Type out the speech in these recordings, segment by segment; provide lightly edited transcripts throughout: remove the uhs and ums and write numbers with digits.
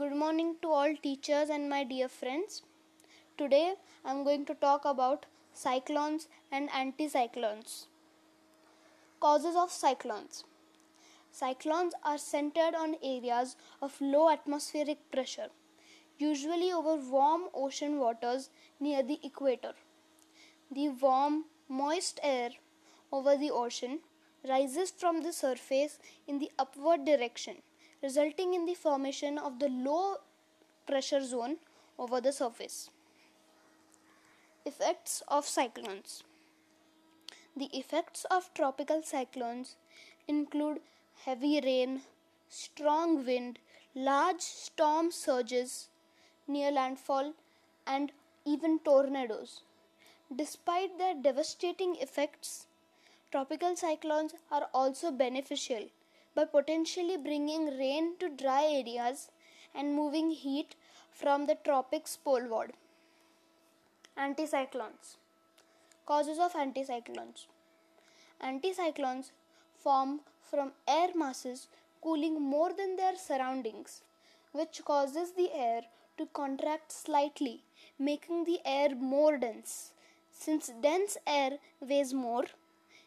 Good morning to all teachers and my dear friends. Today I am going to talk about cyclones and anticyclones. Causes of cyclones. Cyclones are centered on areas of low atmospheric pressure, usually over warm ocean waters near the equator. The warm, moist air over the ocean rises from the surface in the upward direction, resulting in the formation of the low pressure zone over the surface. Effects of cyclones. The effects of tropical cyclones include heavy rain, strong wind, large storm surges near landfall, and even tornadoes. Despite their devastating effects, tropical cyclones are also beneficial by potentially bringing rain to dry areas and moving heat from the tropics poleward. Anticyclones. Causes of anticyclones. Anticyclones form from air masses cooling more than their surroundings, which causes the air to contract slightly, making the air more dense. Since dense air weighs more,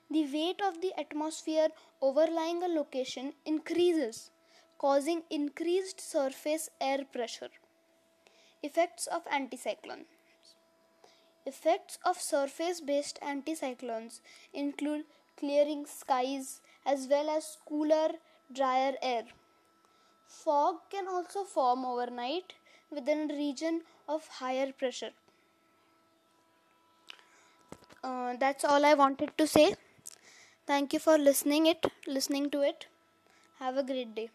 the weight of the atmosphere overlying a location increases, causing increased surface air pressure. Effects of anticyclones. Effects of surface-based anticyclones include clearing skies as well as cooler, drier air. Fog can also form overnight within a region of higher pressure. That's all I wanted to say. Thank you for listening to it. Have a great day.